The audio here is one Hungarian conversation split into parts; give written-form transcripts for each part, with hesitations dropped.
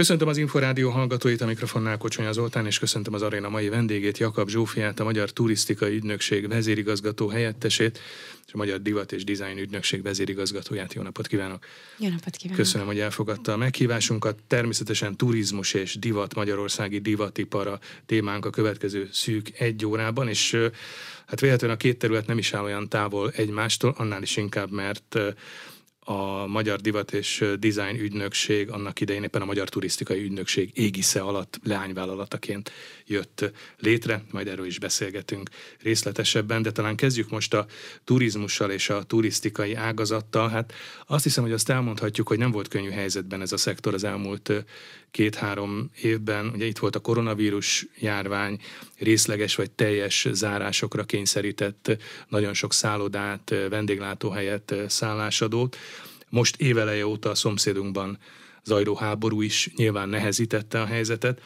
Köszöntöm az Inforádió hallgatóit, a mikrofonnál Kocsonya Zoltán, és köszöntöm az Aréna mai vendégét, Jakab Zsófiát, a Magyar Turisztikai Ügynökség vezérigazgató helyettesét, és a Magyar Divat és Dizájn Ügynökség vezérigazgatóját. Jó napot kívánok! Jó napot kívánok! Köszönöm, hogy elfogadta a meghívásunkat. Természetesen turizmus és divat, magyarországi divatipar a témánk a következő szűk egy órában, és hát véletlenül a két terület nem is áll olyan távol egymástól, annál is inkább, mert a Magyar Divat és Dizájn Ügynökség annak idején éppen a Magyar Turisztikai Ügynökség égisze alatt leányvállalataként jött létre, majd erről is beszélgetünk részletesebben, de talán kezdjük most a turizmussal és a turisztikai ágazattal. Hát azt hiszem, hogy azt elmondhatjuk, hogy nem volt könnyű helyzetben ez a szektor az elmúlt 2-3 évben. Ugye itt volt a koronavírus járvány, részleges vagy teljes zárásokra kényszerített nagyon sok szállodát, vendéglátóhelyet, szállásadót. Most éveleje óta a szomszédunkban zajló háború is nyilván nehezítette a helyzetet,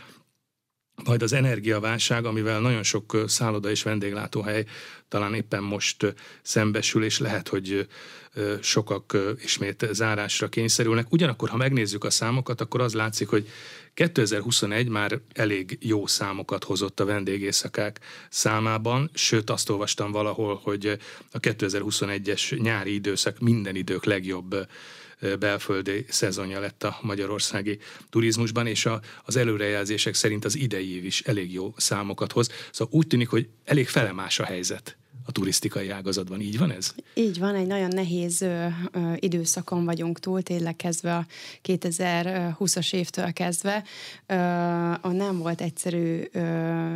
majd az energiaválság, amivel nagyon sok szálloda és vendéglátóhely talán éppen most szembesül, és lehet, hogy sokak ismét zárásra kényszerülnek. Ugyanakkor, ha megnézzük a számokat, akkor az látszik, hogy 2021 már elég jó számokat hozott a vendégészakák számában, sőt azt olvastam valahol, hogy a 2021-es nyári időszak minden idők legjobb belföldi szezonja lett a magyarországi turizmusban, és az előrejelzések szerint az idei év is elég jó számokat hoz. Szóval úgy tűnik, hogy elég felemás a helyzet a turisztikai ágazatban. Így van ez? Így van, egy nagyon nehéz időszakon vagyunk túl, tényleg kezdve a 2020-as évtől kezdve. Nem volt egyszerű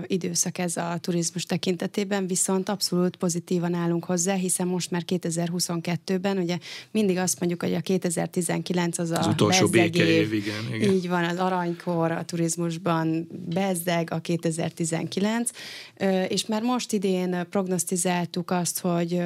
időszak ez a turizmus tekintetében, viszont abszolút pozitívan állunk hozzá, hiszen most már 2022-ben, ugye mindig azt mondjuk, hogy a 2019 az a utolsó békeév, igen. Így van, az aranykor a turizmusban bezzeg a 2019, és már most idén prognosztizálunk azt, hogy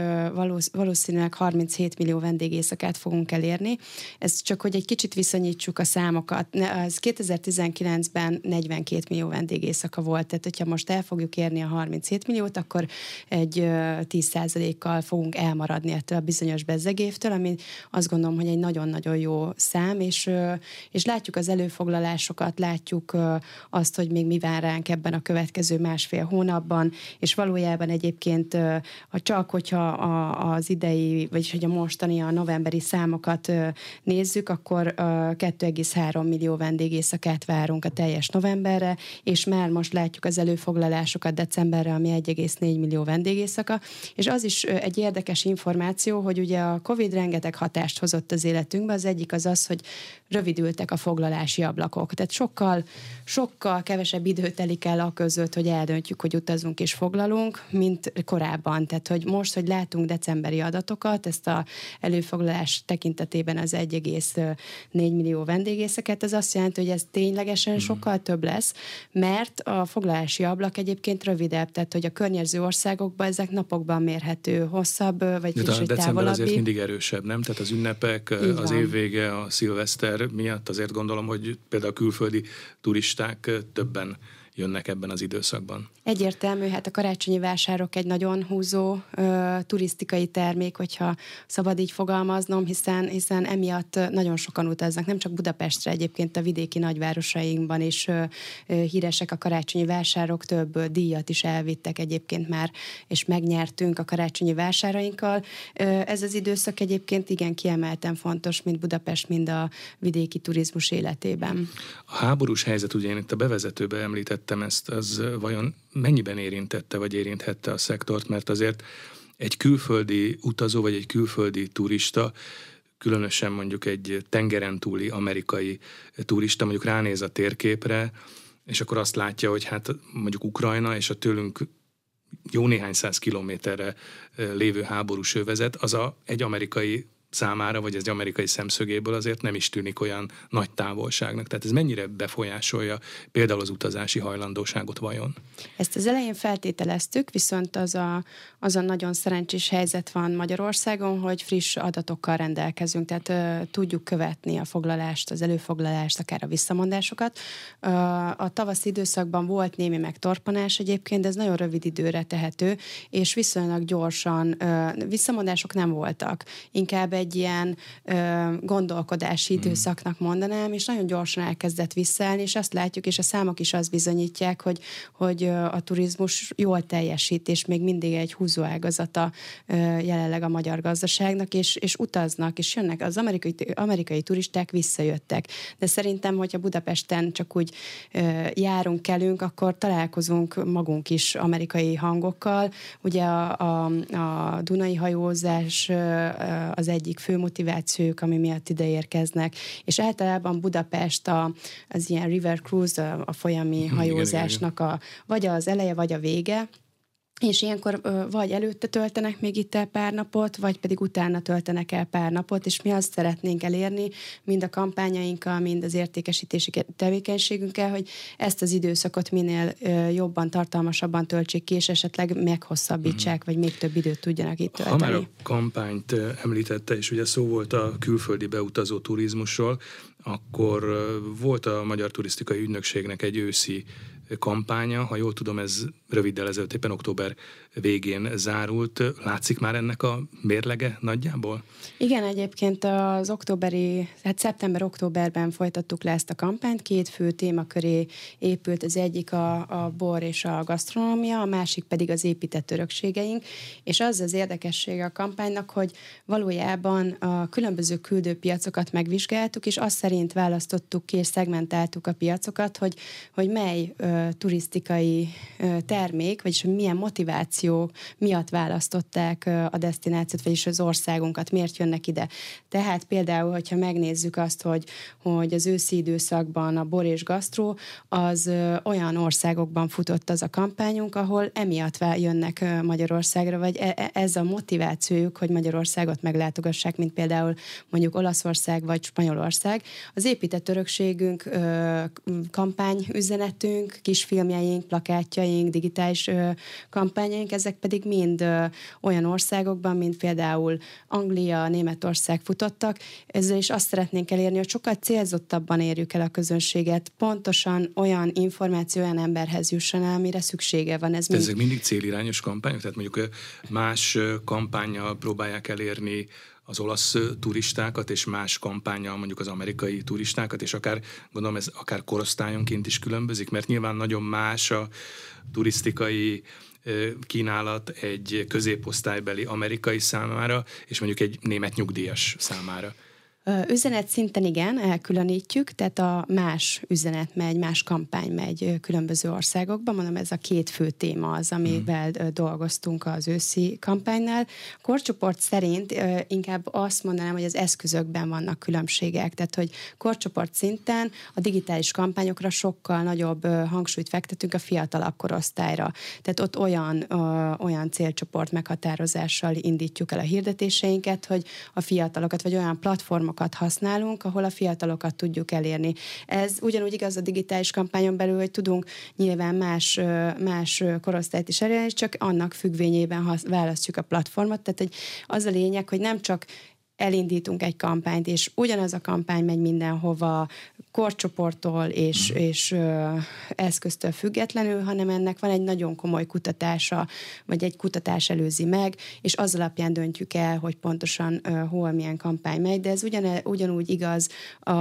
valószínűleg 37 millió vendégészakát fogunk elérni. Ez csak, hogy egy kicsit viszonyítsuk a számokat. Az 2019-ben 42 millió vendégészaka volt, tehát hogyha most el fogjuk érni a 37 milliót, akkor egy 10%-kal fogunk elmaradni ettől a bizonyos bezzegévtől, ami azt gondolom, hogy egy nagyon-nagyon jó szám, és látjuk az előfoglalásokat, látjuk azt, hogy még mi vár ránk ebben a következő másfél hónapban, és valójában egyébként csak hogyha az idei, vagyis hogy a mostani, a novemberi számokat nézzük, akkor 2,3 millió vendégészakát várunk a teljes novemberre, és már most látjuk az előfoglalásokat decemberre, ami 1,4 millió vendégészaka, és az is egy érdekes információ, hogy ugye a Covid rengeteg hatást hozott az életünkbe, az egyik az, hogy rövidültek a foglalási ablakok, tehát sokkal kevesebb idő telik el a között, hogy eldöntjük, hogy utazunk és foglalunk, mint korábban. Tehát, hogy most, hogy látunk decemberi adatokat, ezt a előfoglalás tekintetében az 1,4 millió vendégészeket, ez azt jelenti, hogy ez ténylegesen sokkal több lesz, mert a foglalási ablak egyébként rövidebb, tehát, hogy a környező országokban ezek napokban mérhető, hosszabb, vagy kicsit távolabbi. December azért mindig erősebb, nem? Tehát az ünnepek, az évvége, a szilveszter miatt azért gondolom, hogy például külföldi turisták többen jönnek ebben az időszakban. Egyértelmű, hát a karácsonyi vásárok egy nagyon húzó turisztikai termék, hogyha szabad így fogalmaznom, hiszen emiatt nagyon sokan utaznak, nem csak Budapestre, egyébként a vidéki nagyvárosainkban is híresek a karácsonyi vásárok, több díjat is elvittek egyébként már, és megnyertünk a karácsonyi vásárainkkal. Ez az időszak egyébként igen kiemelten fontos, mind Budapest, mind a vidéki turizmus életében. A háborús helyzet, ugye én itt a bevezetőben említettem ezt, az vajon mennyiben érintette, vagy érinthette a szektort, mert azért egy külföldi utazó, vagy egy külföldi turista, különösen mondjuk egy tengeren túli amerikai turista mondjuk ránéz a térképre, és akkor azt látja, hogy hát mondjuk Ukrajna és a tőlünk jó néhány száz kilométerre lévő háborús övezet, az egy amerikai számára, vagy az amerikai szemszögéből azért nem is tűnik olyan nagy távolságnak. Tehát ez mennyire befolyásolja például az utazási hajlandóságot vajon? Ezt az elején feltételeztük, viszont az a nagyon szerencsés helyzet van Magyarországon, hogy friss adatokkal rendelkezünk, tehát tudjuk követni a foglalást, az előfoglalást, akár a visszamondásokat. A tavaszi időszakban volt némi megtorpanás egyébként, de ez nagyon rövid időre tehető, és viszonylag gyorsan visszamondások nem voltak. Inkább egy ilyen gondolkodási időszaknak mondanám, és nagyon gyorsan elkezdett visszaállni, és azt látjuk, és a számok is azt bizonyítják, hogy a turizmus jól teljesít, és még mindig egy húzóágazata jelenleg a magyar gazdaságnak, és utaznak, és jönnek. Az amerikai turisták visszajöttek. De szerintem, hogyha Budapesten csak úgy járunk, kelünk, akkor találkozunk magunk is amerikai hangokkal. Ugye a dunai hajózás az egyik fő motivációjuk, ami miatt ide érkeznek. És általában Budapest az ilyen river cruise, a folyami hajózásnak vagy az eleje, vagy a vége. És ilyenkor vagy előtte töltenek még itt el pár napot, vagy pedig utána töltenek el pár napot, és mi azt szeretnénk elérni, mind a kampányainkkal, mind az értékesítési tevékenységünkkel, hogy ezt az időszakot minél jobban, tartalmasabban töltsék ki, és esetleg meghosszabbítsák, vagy még több időt tudjanak itt tölteni. Ha már a kampányt említette, és ugye szó volt a külföldi beutazó turizmusról, akkor volt a Magyar Turisztikai Ügynökségnek egy őszi kampánya, ha jól tudom, ez röviddel ezelőtt, éppen október végén zárult. Látszik már ennek a mérlege nagyjából? Igen, egyébként az szeptember-októberben folytattuk le ezt a kampányt, két fő témaköré épült, az egyik a bor és a gasztronómia, a másik pedig az épített örökségeink, és az érdekessége a kampánynak, hogy valójában a különböző küldőpiacokat megvizsgáltuk, és azt szerint választottuk ki és szegmentáltuk a piacokat, hogy mely turisztikai termék, vagyis hogy milyen motiváció miatt választották a desztinációt, vagyis az országunkat, miért jönnek ide. Tehát például, hogyha megnézzük azt, hogy az őszi időszakban a bor és gasztró, az olyan országokban futott az a kampányunk, ahol emiatt jönnek Magyarországra, vagy ez a motivációjuk, hogy Magyarországot meglátogassák, mint például mondjuk Olaszország vagy Spanyolország. Az épített örökségünk kampányüzenetünk, kisfilmjeink, plakátjaink, digitális kampányaink, ezek pedig mind olyan országokban, mint például Anglia, Németország futottak. Ezzel is azt szeretnénk elérni, hogy sokkal célzottabban érjük el a közönséget, pontosan olyan információ, olyan emberhez jusson el, amire szüksége van. Ezek mindig célirányos kampányok? Tehát mondjuk más kampánnyal próbálják elérni az olasz turistákat, és más kampánnyal mondjuk az amerikai turistákat, és akár, gondolom, ez akár korosztályonként is különbözik, mert nyilván nagyon más a turisztikai kínálat egy középosztálybeli amerikai számára, és mondjuk egy német nyugdíjas számára. Üzenet szinten igen, elkülönítjük, tehát a más üzenet megy, más kampány megy különböző országokban, mondom, ez a két fő téma az, amivel dolgoztunk az őszi kampánynál. A korcsoport szerint inkább azt mondanám, hogy az eszközökben vannak különbségek, tehát hogy korcsoport szinten a digitális kampányokra sokkal nagyobb hangsúlyt fektetünk a fiatalabb korosztályra, tehát ott olyan célcsoport meghatározással indítjuk el a hirdetéseinket, hogy a fiatalokat, vagy olyan platformokat használunk, ahol a fiatalokat tudjuk elérni. Ez ugyanúgy igaz a digitális kampányon belül, hogy tudunk nyilván más korosztályt is elérni, csak annak függvényében választjuk a platformot. Tehát hogy az a lényeg, hogy nem csak elindítunk egy kampányt, és ugyanaz a kampány megy mindenhova, korcsoporttól és eszköztől függetlenül, hanem ennek van egy nagyon komoly kutatása, vagy egy kutatás előzi meg, és az alapján döntjük el, hogy pontosan hol milyen kampány megy, de ez ugyanúgy igaz a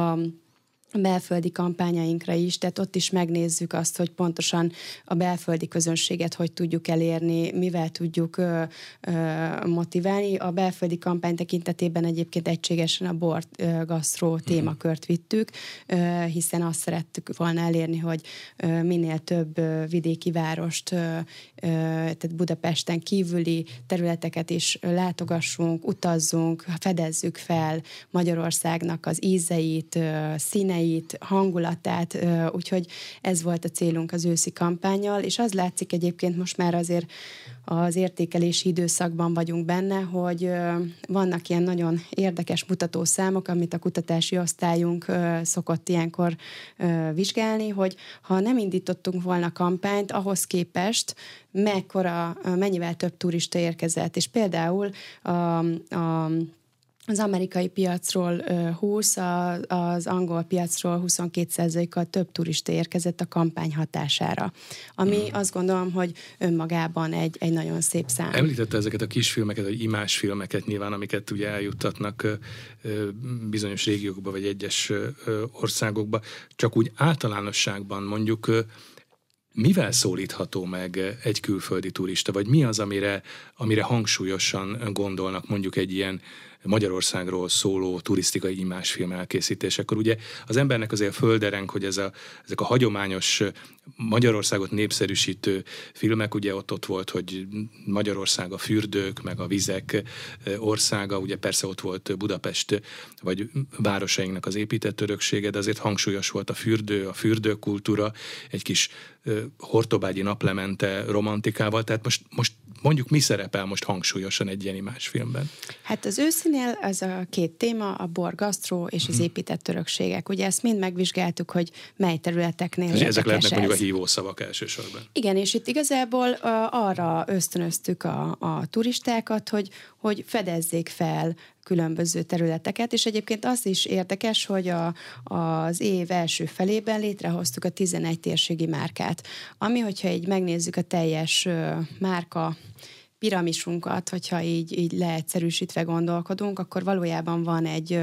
belföldi kampányainkra is, tehát ott is megnézzük azt, hogy pontosan a belföldi közönséget hogy tudjuk elérni, mivel tudjuk motiválni. A belföldi kampány tekintetében egyébként egységesen a bor-gasztró témakört vittük, hiszen azt szerettük volna elérni, hogy minél több vidéki várost, tehát Budapesten kívüli területeket is látogassunk, utazzunk, fedezzük fel Magyarországnak az ízeit, színeit, hangulatát, úgyhogy ez volt a célunk az őszi kampánnyal, és az látszik egyébként, most már azért az értékelési időszakban vagyunk benne, hogy vannak ilyen nagyon érdekes mutatószámok, amit a kutatási osztályunk szokott ilyenkor vizsgálni, hogy ha nem indítottunk volna kampányt, ahhoz képest mennyivel több turista érkezett, és például a Az amerikai piacról 20, az angol piacról 22%-kal több turista érkezett a kampány hatására. Ami azt gondolom, hogy önmagában egy nagyon szép szám. Említette ezeket a kisfilmeket, vagy imásfilmeket nyilván, amiket ugye eljuttatnak bizonyos régiókba, vagy egyes országokba. Csak úgy általánosságban mondjuk, mivel szólítható meg egy külföldi turista, vagy mi az, amire hangsúlyosan gondolnak mondjuk egy ilyen Magyarországról szóló turisztikai imásfilm elkészítésekor? Ugye az embernek azért földereng, hogy ezek a hagyományos Magyarországot népszerűsítő filmek, ugye ott volt, hogy Magyarország a fürdők, meg a vizek országa, ugye persze ott volt Budapest, vagy városainknak az épített öröksége, de azért hangsúlyos volt a fürdő, a fürdőkultúra, egy kis hortobágyi naplemente romantikával, tehát most mondjuk mi szerepel most hangsúlyosan egy ilyen imásfilmben? Hát az őszinél az a két téma, a borgasztró és az épített örökségek. Ugye ezt mind megvizsgáltuk, hogy mely területeknél ezek lehetnek mondjuk a hívószavak elsősorban. Igen, és itt igazából arra ösztönöztük a turistákat, hogy fedezzék fel különböző területeket, és egyébként az is érdekes, hogy az év első felében létrehoztuk a 11 térségi márkát, ami, hogyha így megnézzük a teljes márka piramisunkat, hogyha így leegyszerűsítve gondolkodunk, akkor valójában van egy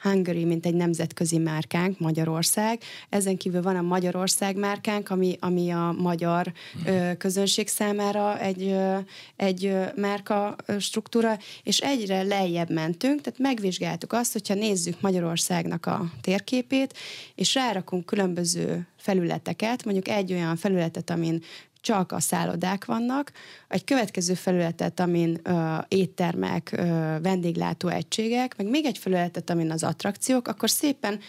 Hungary, mint egy nemzetközi márkánk, Magyarország. Ezen kívül van a Magyarország márkánk, ami a magyar közönség számára egy márka struktúra, és egyre lejjebb mentünk, tehát megvizsgáltuk azt, hogyha nézzük Magyarországnak a térképét, és rárakunk különböző felületeket, mondjuk egy olyan felületet, amin csak a szállodák vannak, egy következő felületet, amin éttermek, vendéglátó egységek, meg még egy felületet, amin az attrakciók, akkor szépen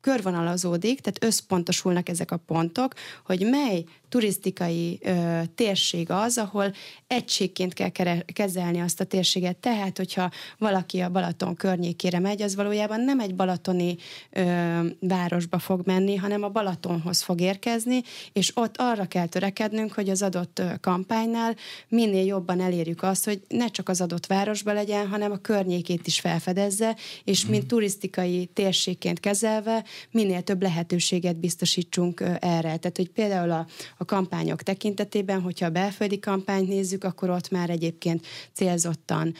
körvonalazódik, tehát összpontosulnak ezek a pontok, hogy mely turisztikai térség az, ahol egységként kell kezelni azt a térséget. Tehát, hogyha valaki a Balaton környékére megy, az valójában nem egy balatoni városba fog menni, hanem a Balatonhoz fog érkezni, és ott arra kell törekednünk, hogy az adott kampánynál minél jobban elérjük azt, hogy ne csak az adott városba legyen, hanem a környékét is felfedezze, és mint turisztikai térségként kezelve minél több lehetőséget biztosítsunk erre. Tehát, hogy például a kampányok tekintetében, hogyha a belföldi kampányt nézzük, akkor ott már egyébként célzottan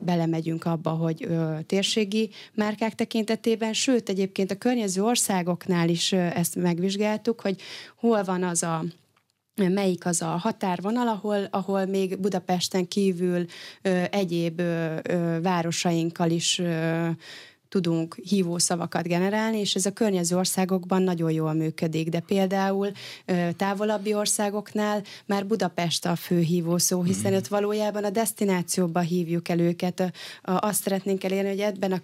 belemegyünk abba, hogy térségi márkák tekintetében, sőt egyébként a környező országoknál is ezt megvizsgáltuk, hogy hol van az a melyik az a határvonal, ahol még Budapesten kívül egyéb városainkkal is tudunk hívószavakat generálni, és ez a környező országokban nagyon jól működik, de például távolabbi országoknál már Budapest a fő hívószó, hiszen ott valójában a desztinációba hívjuk el őket. Azt szeretnénk elérni, hogy ebben a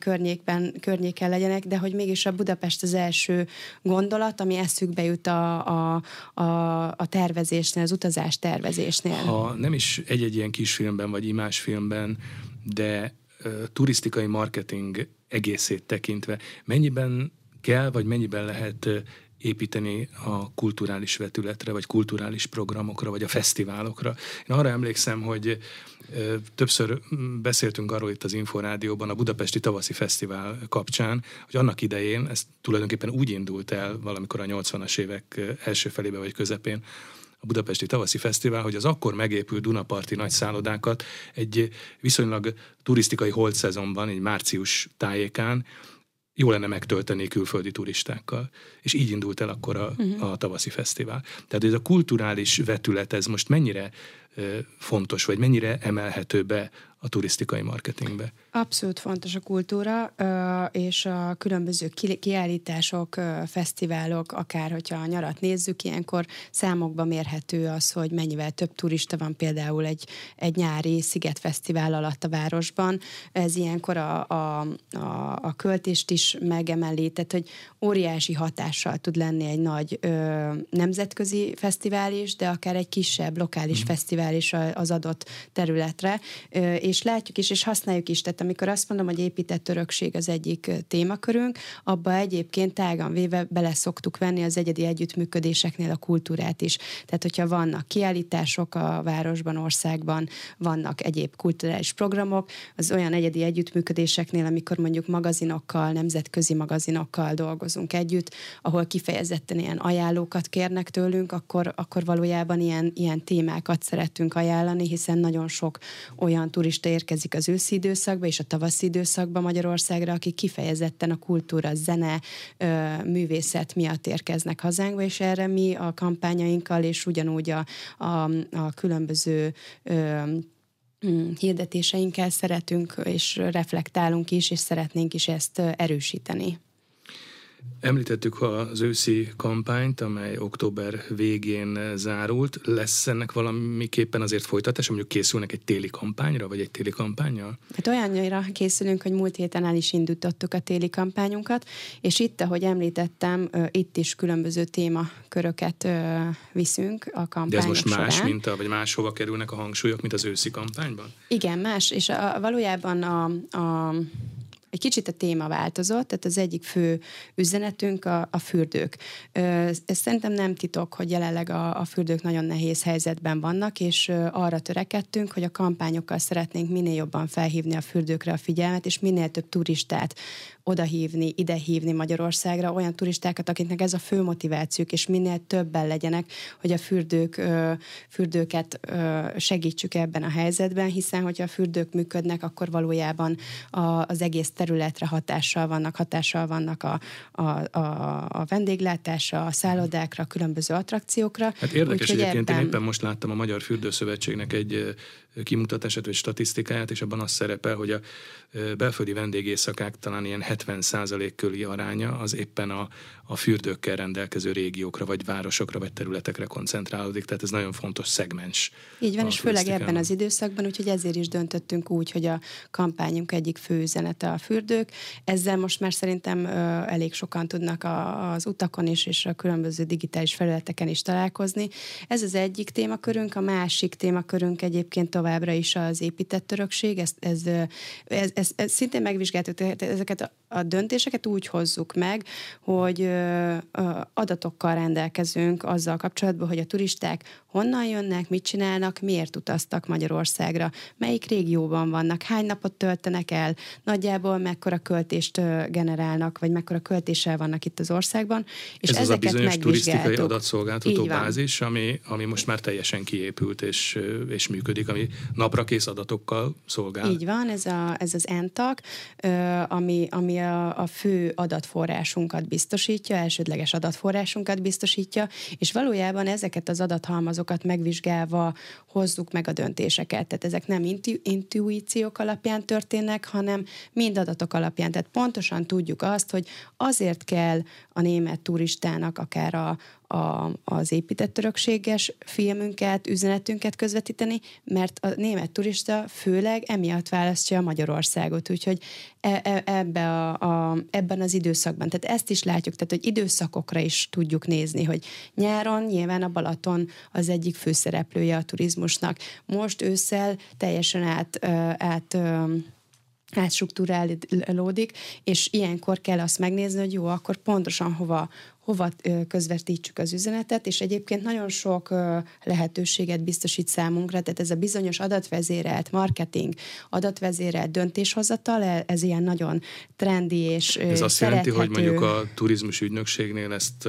környéken legyenek, de hogy mégis a Budapest az első gondolat, ami eszükbe jut a tervezésnél, az utazás tervezésnél. Ha nem is egy-egy ilyen kisfilmben, vagy imásfilmben, de turisztikai marketing egészét tekintve, mennyiben kell, vagy mennyiben lehet építeni a kulturális vetületre, vagy kulturális programokra, vagy a fesztiválokra? Én arra emlékszem, hogy többször beszéltünk arról itt az Inforádióban a Budapesti Tavaszi Fesztivál kapcsán, hogy annak idején, ez tulajdonképpen úgy indult el valamikor a 80-as évek első felébe vagy közepén, a Budapesti Tavaszi Fesztivál, hogy az akkor megépült dunaparti nagyszállodákat egy viszonylag turisztikai holtszezonban, egy március tájékán jó lenne megtölteni külföldi turistákkal. És így indult el akkor a Tavaszi Fesztivál. Tehát ez a kulturális vetület, ez most mennyire fontos, vagy mennyire emelhető be a turisztikai marketingbe? Abszolút fontos a kultúra, és a különböző kiállítások, fesztiválok, akár hogyha a nyarat nézzük, ilyenkor számokba mérhető az, hogy mennyivel több turista van például egy nyári Sziget Fesztivál alatt a városban. Ez ilyenkor a költést is megemeli, tehát hogy óriási hatással tud lenni egy nagy nemzetközi fesztivál is, de akár egy kisebb lokális fesztivál kulturális az adott területre, és látjuk is, és használjuk is. Tehát amikor azt mondom, hogy épített örökség az egyik témakörünk, abba egyébként tágan véve bele szoktuk venni az egyedi együttműködéseknél a kultúrát is. Tehát hogyha vannak kiállítások a városban, országban, vannak egyéb kulturális programok, az olyan egyedi együttműködéseknél, amikor mondjuk magazinokkal, nemzetközi magazinokkal dolgozunk együtt, ahol kifejezetten ilyen ajánlókat kérnek tőlünk, akkor valójában ilyen témákat szeretünk ajánlani, hiszen nagyon sok olyan turista érkezik az őszi időszakba és a tavaszi időszakba Magyarországra, akik kifejezetten a kultúra, zene, művészet miatt érkeznek hazánkba, és erre mi a kampányainkkal és ugyanúgy a különböző hirdetéseinkkel szeretünk és reflektálunk is, és szeretnénk is ezt erősíteni. Említettük az őszi kampányt, amely október végén zárult. Lesz ennek valamiképpen azért folytatás, mondjuk készülnek egy téli kampányra, vagy egy téli kampánnyal? Hát olyanra készülünk, hogy múlt héten el is indítottuk a téli kampányunkat, és itt, ahogy említettem, itt is különböző témaköröket viszünk a kampányok. De ez most más, során. Vagy máshova kerülnek a hangsúlyok, mint az őszi kampányban? Igen, más, és valójában egy kicsit a téma változott, tehát az egyik fő üzenetünk a fürdők. Ez szerintem nem titok, hogy jelenleg a fürdők nagyon nehéz helyzetben vannak, és arra törekedtünk, hogy a kampányokkal szeretnénk minél jobban felhívni a fürdőkre a figyelmet, és minél több turistát odahívni, idehívni Magyarországra, olyan turistákat, akiknek ez a fő motivációk, és minél többen legyenek, hogy a fürdőket segítsük ebben a helyzetben, hiszen hogyha a fürdők működnek, akkor valójában az egész területre hatással vannak a vendéglátásra, a szállodákra, a különböző attrakciókra. Hát érdekes egyébként, én éppen most láttam a Magyar Fürdőszövetségnek egy kimutatását, vagy statisztikáját, és abban az szerepel, hogy a belföldi vendégészakák talán ilyen 70% körüli aránya az éppen a fürdőkkel rendelkező régiókra, vagy városokra, vagy területekre koncentrálódik, tehát ez nagyon fontos szegmens. Így van, és főleg ebben az időszakban, úgyhogy ezért is döntöttünk úgy, hogy a kampányunk egyik fő üzenete a fürdők. Ezzel most már szerintem elég sokan tudnak az utakon is, és a különböző digitális felületeken is találkozni. Ez az egyik témakörünk, a másik témakörünk egyébként továbbra is az épített örökség. Ez szintén megvizsgáltuk, tehát ezeket a döntéseket úgy hozzuk meg, hogy adatokkal rendelkezünk azzal kapcsolatban, hogy a turisták honnan jönnek, mit csinálnak, miért utaztak Magyarországra, melyik régióban vannak, hány napot töltenek el, nagyjából mekkora költést generálnak, vagy mekkora költéssel vannak itt az országban, és ezeket megvizsgáltuk. Ez az a bizonyos turisztikai adatszolgáltató bázis, ami most már teljesen kiépült és működik, ami naprakész adatokkal szolgál. Így van, ez az NTAK, ami a fő adatforrásunkat biztosítja, elsődleges adatforrásunkat biztosítja, és valójában ezeket az adathalmazokat megvizsgálva hozzuk meg a döntéseket. Tehát ezek nem intuíciók alapján történnek, hanem mind adatok alapján. Tehát pontosan tudjuk azt, hogy azért kell a német turistának akár az épített örökséges filmünket, üzenetünket közvetíteni, mert a német turista főleg emiatt választja a Magyarországot, úgyhogy ebben az időszakban. Tehát ezt is látjuk, tehát hogy időszakokra is tudjuk nézni, hogy nyáron nyilván a Balaton az egyik főszereplője a turizmusnak. Most ősszel teljesen átstruktúrálódik, és ilyenkor kell azt megnézni, hogy jó, akkor pontosan hova közvetítsük az üzenetet, és egyébként nagyon sok lehetőséget biztosít számunkra, tehát ez a bizonyos adatvezérelt marketing, adatvezérelt döntéshozatal, ez ilyen nagyon trendi és szerethető. Ez azt jelenti, hogy mondjuk a turizmus ügynökségnél ezt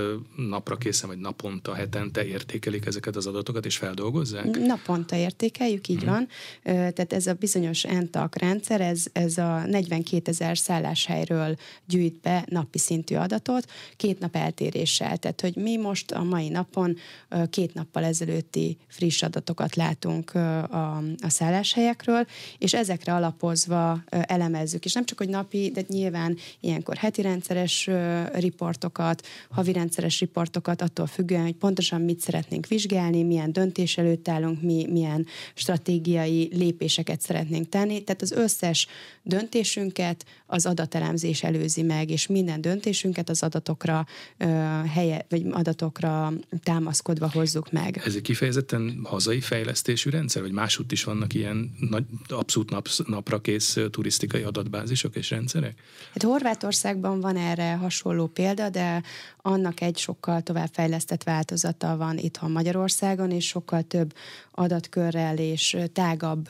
napra készen, vagy naponta, hetente értékelik ezeket az adatokat, és feldolgozzák? Naponta értékeljük, így van. Tehát ez a bizonyos NTAK rendszer, ez a 42 000 szálláshelyről gyűjt be napi szintű adatot, 2 nap eltérő. Tehát, hogy mi most a mai napon 2 nappal ezelőtti friss adatokat látunk a szálláshelyekről, és ezekre alapozva elemezzük. És nem csak, hogy napi, de nyilván ilyenkor heti rendszeres riportokat, havi rendszeres riportokat, attól függően, hogy pontosan mit szeretnénk vizsgálni, milyen döntés előtt állunk, milyen stratégiai lépéseket szeretnénk tenni. Tehát az összes döntésünket az adatelemzés előzi meg, és minden döntésünket az adatokra helye, vagy adatokra támaszkodva hozzuk meg. Ez egy kifejezetten hazai fejlesztésű rendszer, vagy másútt is vannak ilyen nagy, abszolút naprakész turisztikai adatbázisok és rendszerek? Hát Horvátországban van erre hasonló példa, de annak egy sokkal továbbfejlesztett változata van itthon Magyarországon, és sokkal több adatkörrel és tágabb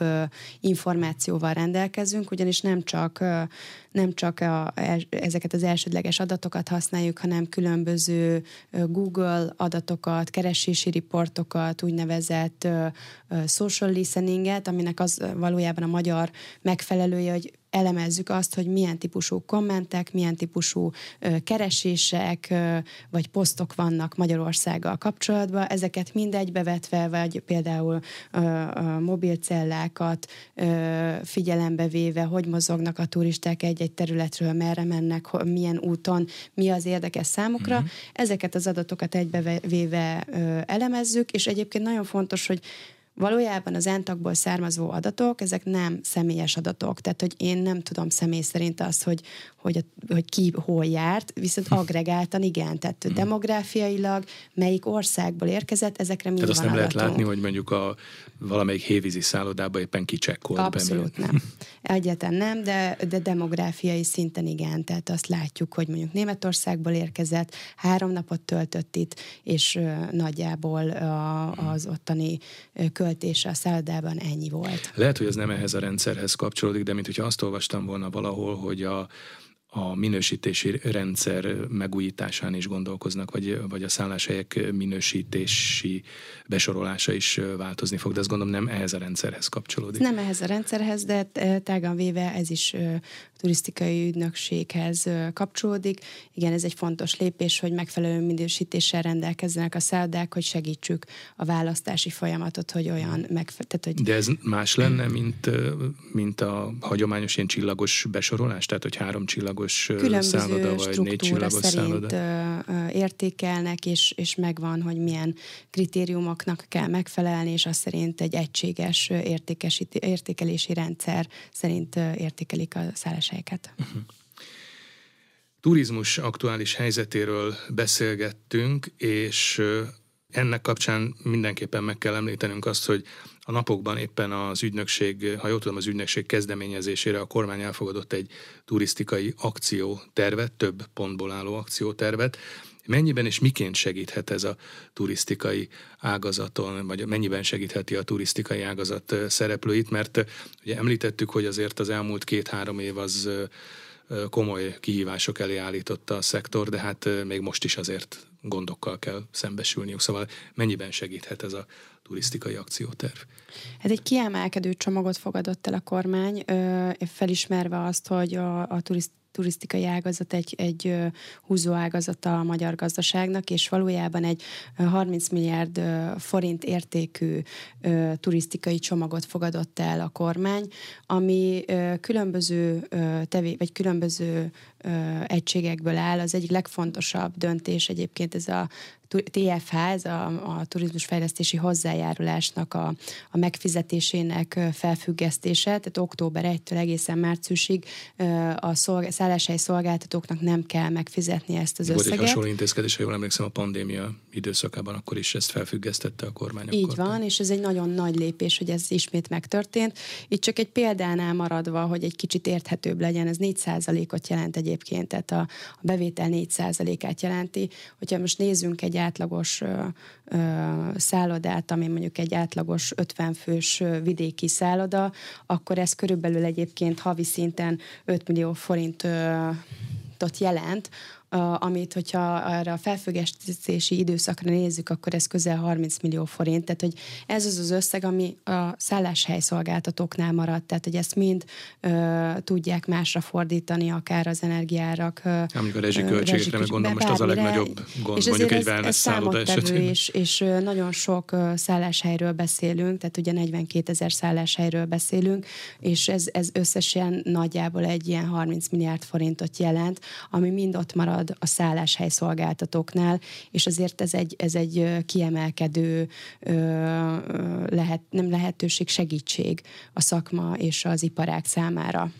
információval rendelkezünk, ugyanis nem csak ezeket az elsődleges adatokat használjuk, hanem különböző Google adatokat, keresési riportokat, úgynevezett social listeninget, aminek az valójában a magyar megfelelője, hogy elemezzük azt, hogy milyen típusú kommentek, milyen típusú keresések vagy posztok vannak Magyarországgal kapcsolatban. Ezeket mind egybevetve, vagy például mobilcellákat figyelembe véve, hogy mozognak a turisták egy-egy területről, merre mennek, milyen úton, mi az érdekes számukra. Mm-hmm. Ezeket az adatokat egybevéve elemezzük, és egyébként nagyon fontos, hogy valójában az NTAK-ból származó adatok, ezek nem személyes adatok, tehát hogy én nem tudom személy szerint azt, hogy ki hol járt, viszont agregáltan igen, tehát demográfiailag melyik országból érkezett, ezekre mind tehát van adatunk. Tehát azt nem lehet látni, hogy mondjuk a valamelyik hévízi szállodában éppen kicsekkolt. Abszolút nem. Egyáltalán nem, de demográfiai szinten igen, tehát azt látjuk, hogy mondjuk Németországból érkezett, 3 napot töltött itt, és nagyjából az ottani költése a szállodában ennyi volt. Lehet, hogy ez nem ehhez a rendszerhez kapcsolódik, de mint hogyha azt olvastam volna valahol, hogy a minősítési rendszer megújításán is gondolkoznak, vagy a szálláshelyek minősítési besorolása is változni fog, de azt gondolom nem ehhez a rendszerhez kapcsolódik. Nem ehhez a rendszerhez, de tágan véve ez is turisztikai ügynökséghez kapcsolódik. Igen, ez egy fontos lépés, hogy megfelelő minősítéssel rendelkezzenek a szállodák, hogy segítsük a választási folyamatot, hogy olyan megfelelő. De ez más lenne, mint a hagyományos ilyen csillagos besorolás? Tehát, hogy 3 csillagos különböző struktúra szerint értékelnek, és megvan, hogy milyen kritériumoknak kell megfelelni, és az szerint egy egységes értékelési rendszer szerint értékelik a szálláshelyeket. Uh-huh. Turizmus aktuális helyzetéről beszélgettünk, és ennek kapcsán mindenképpen meg kell említenünk azt, hogy a napokban éppen az ügynökség, ha jól tudom, az ügynökség kezdeményezésére a kormány elfogadott egy turisztikai akciótervet, több pontból álló akciótervet. Mennyiben és miként segíthet ez a turisztikai ágazaton, vagy mennyiben segítheti a turisztikai ágazat szereplőit? Mert ugye említettük, hogy azért az elmúlt 2-3 év az komoly kihívások elé állította a szektor, de hát még most is azért gondokkal kell szembesülniük. Szóval mennyiben segíthet ez a turisztikai akcióterv? Hát egy kiemelkedő csomagot fogadott el a kormány, felismerve azt, hogy a turisztikai ágazat egy húzó ágazata a magyar gazdaságnak, és valójában egy 30 milliárd forint értékű turisztikai csomagot fogadott el a kormány, ami különböző egységekből áll. Az egyik legfontosabb döntés egyébként ez a TFH, ez a turizmusfejlesztési hozzájárulásnak a megfizetésének felfüggesztése, tehát október 1-től egészen márciusig a szálláshely szolgáltatóknak nem kell megfizetni ezt az összeget. Volt egy hasonló intézkedés, ha jól emlékszem, a pandémia időszakában akkor is ezt felfüggesztette a kormány. Így van, és ez egy nagyon nagy lépés, hogy ez ismét megtörtént. Itt csak egy példánál maradva, hogy egy kicsit érthetőbb legyen, ez 4%-ot jelent egyébként, tehát a bevétel 4%-át jelenti. Hogyha most nézzünk egy átlagos szállodát, ami mondjuk egy átlagos 50 fős vidéki szálloda, akkor ez körülbelül egyébként havi szinten 5 millió forintot jelent, amit, hogyha arra a felfüggesztési időszakra nézzük, akkor ez közel 30 millió forint, tehát hogy ez az az összeg, ami a szálláshelyszolgáltatóknál maradt, tehát hogy ezt mind tudják másra fordítani, akár az energiárak. Amikor a rezsiköltségekre, meg gondolom, most az a legnagyobb gond, és mondjuk egy wellness szálloda esetén. És nagyon sok szálláshelyről beszélünk, tehát ugye 42 000 szálláshelyről beszélünk, és ez összesen nagyjából egy ilyen 30 milliárd forintot jelent, ami mind ott marad a szálláshely szolgáltatóknál, és azért ez egy kiemelkedő lehetőség, segítség a szakma és az iparág számára.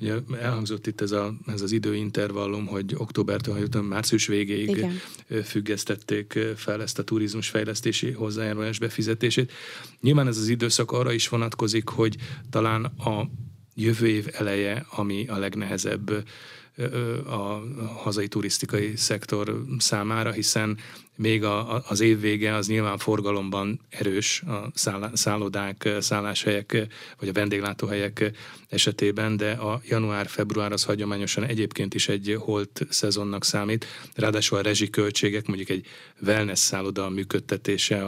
Ugye elhangzott itt ez az időintervallum, hogy októbertől, ha jutom, március végéig függesztették fel ezt a turizmusfejlesztési hozzájárulás befizetését. Nyilván ez az időszak arra is vonatkozik, hogy talán a jövő év eleje, ami a legnehezebb a hazai turisztikai szektor számára, hiszen még az év vége az nyilván forgalomban erős a szállodák, szálláshelyek vagy a vendéglátóhelyek esetében, de a január-február az hagyományosan egyébként is egy holt szezonnak számít. Ráadásul a rezsiköltségek, mondjuk egy wellness szálloda működtetése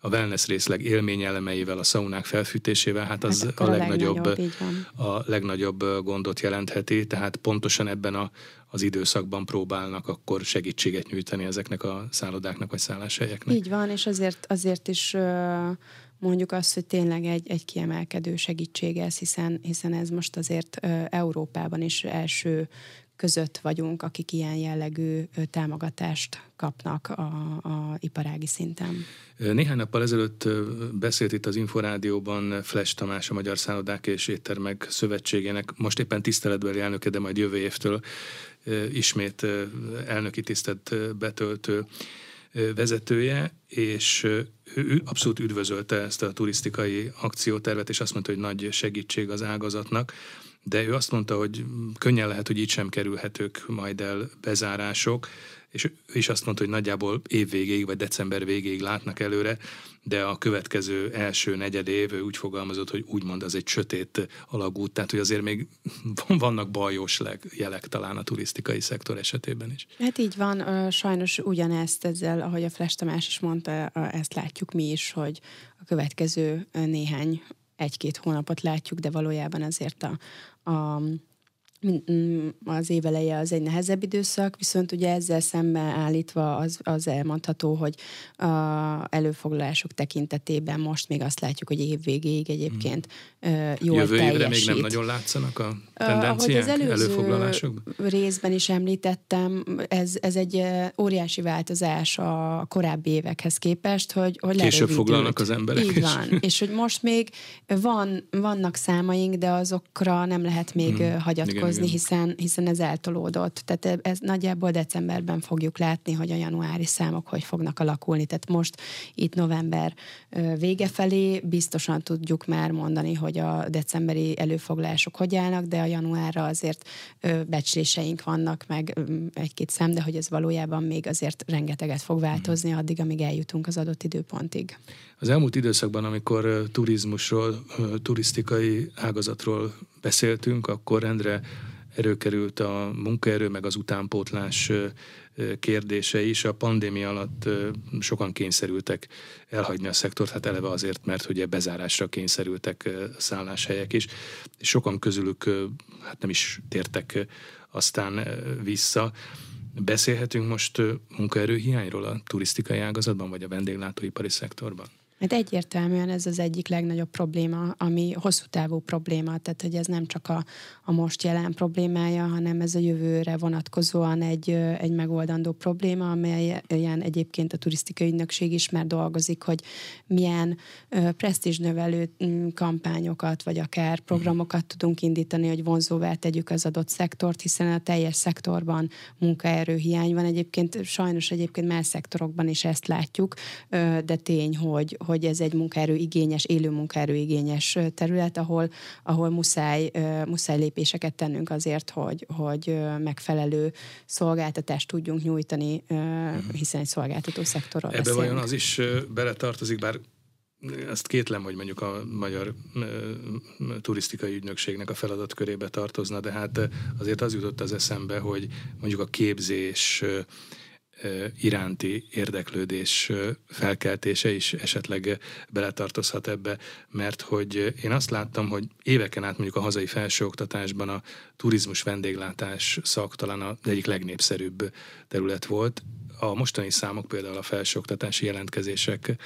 a wellness részleg élményelemeivel, a szaunák felfűtésével, hát az hát a legnagyobb gondot jelentheti, tehát pontosan ebben az időszakban próbálnak akkor segítséget nyújtani ezeknek a szállodáknak vagy szálláshelyeknek. Így van, és azért is mondjuk azt, hogy tényleg egy kiemelkedő segítség ez, hiszen ez most azért Európában is első között vagyunk, akik ilyen jellegű támogatást kapnak a iparági szinten. Néhány nappal ezelőtt beszélt itt az Inforádióban Flesch Tamás, a Magyar Szállodák és Éttermek Szövetségének, most éppen tiszteletbeli elnöke, de majd jövő évtől ismét elnöki tisztet betöltő vezetője, és ő abszolút üdvözölte ezt a turisztikai akciótervet, és azt mondta, hogy nagy segítség az ágazatnak. De ő azt mondta, hogy könnyen lehet, hogy így sem kerülhetők majd el bezárások, és ő is azt mondta, hogy nagyjából év végéig, vagy december végéig látnak előre, de a következő első negyed év, ő úgy fogalmazott, hogy úgymond az egy sötét alagút, tehát hogy azért még vannak bajos jelek talán a turisztikai szektor esetében is. Hát így van, sajnos ugyanezt ezzel, ahogy a Flesch Tamás is mondta, ezt látjuk mi is, hogy a következő néhány egy-két hónapot látjuk, de valójában azért az év eleje az egy nehezebb időszak, viszont ugye ezzel szemben állítva az elmondható, hogy a előfoglalások tekintetében most még azt látjuk, hogy év végéig egyébként jól jövő teljesít. Évre még nem nagyon látszanak a tendenciák előfoglalásokban? Részben is említettem, ez egy óriási változás a korábbi évekhez képest, hogy később foglalnak az emberek. Így van, és hogy most még vannak számaink, de azokra nem lehet még hagyatkozni. Igen. Hiszen ez eltolódott. Tehát ez nagyjából decemberben fogjuk látni, hogy a januári számok hogy fognak alakulni. Tehát most itt november vége felé biztosan tudjuk már mondani, hogy a decemberi előfoglalások hogy állnak, de a januárra azért becsléseink vannak, meg egy-két szám, de hogy ez valójában még azért rengeteget fog változni addig, amíg eljutunk az adott időpontig. Az elmúlt időszakban, amikor turizmusról, turisztikai ágazatról beszéltünk, akkor rendre előkerült a munkaerő, meg az utánpótlás kérdése is. A pandémia alatt sokan kényszerültek elhagyni a szektort, hát eleve azért, mert ugye bezárásra kényszerültek szálláshelyek is. Sokan közülük hát nem is tértek aztán vissza. Beszélhetünk most munkaerőhiányról a turisztikai ágazatban, vagy a vendéglátóipari szektorban? Hát egyértelműen ez az egyik legnagyobb probléma, ami hosszú távú probléma, tehát hogy ez nem csak a most jelen problémája, hanem ez a jövőre vonatkozóan egy megoldandó probléma, amelyen egyébként a turisztikai ügynökség is már dolgozik, hogy milyen presztízsnövelő kampányokat, vagy akár programokat tudunk indítani, hogy vonzóvá tegyük az adott szektort, hiszen a teljes szektorban munkaerőhiány van. Egyébként sajnos más szektorokban is ezt látjuk, de tény, hogy ez egy munkaerőigényes, élő munkaerőigényes terület, ahol muszáj lépéseket tennünk azért, hogy megfelelő szolgáltatást tudjunk nyújtani, hiszen egy szolgáltató szektorról beszélünk. Ebbe vajon az is beletartozik, bár azt kétlem, hogy mondjuk a Magyar Turisztikai Ügynökségnek a feladatkörébe tartozna, de hát azért az jutott az eszembe, hogy mondjuk a képzés iránti érdeklődés felkeltése is esetleg beletartozhat ebbe, mert hogy én azt láttam, hogy éveken át mondjuk a hazai felsőoktatásban a turizmus vendéglátás szak talán az egyik legnépszerűbb terület volt. A mostani számok például a felsőoktatási jelentkezések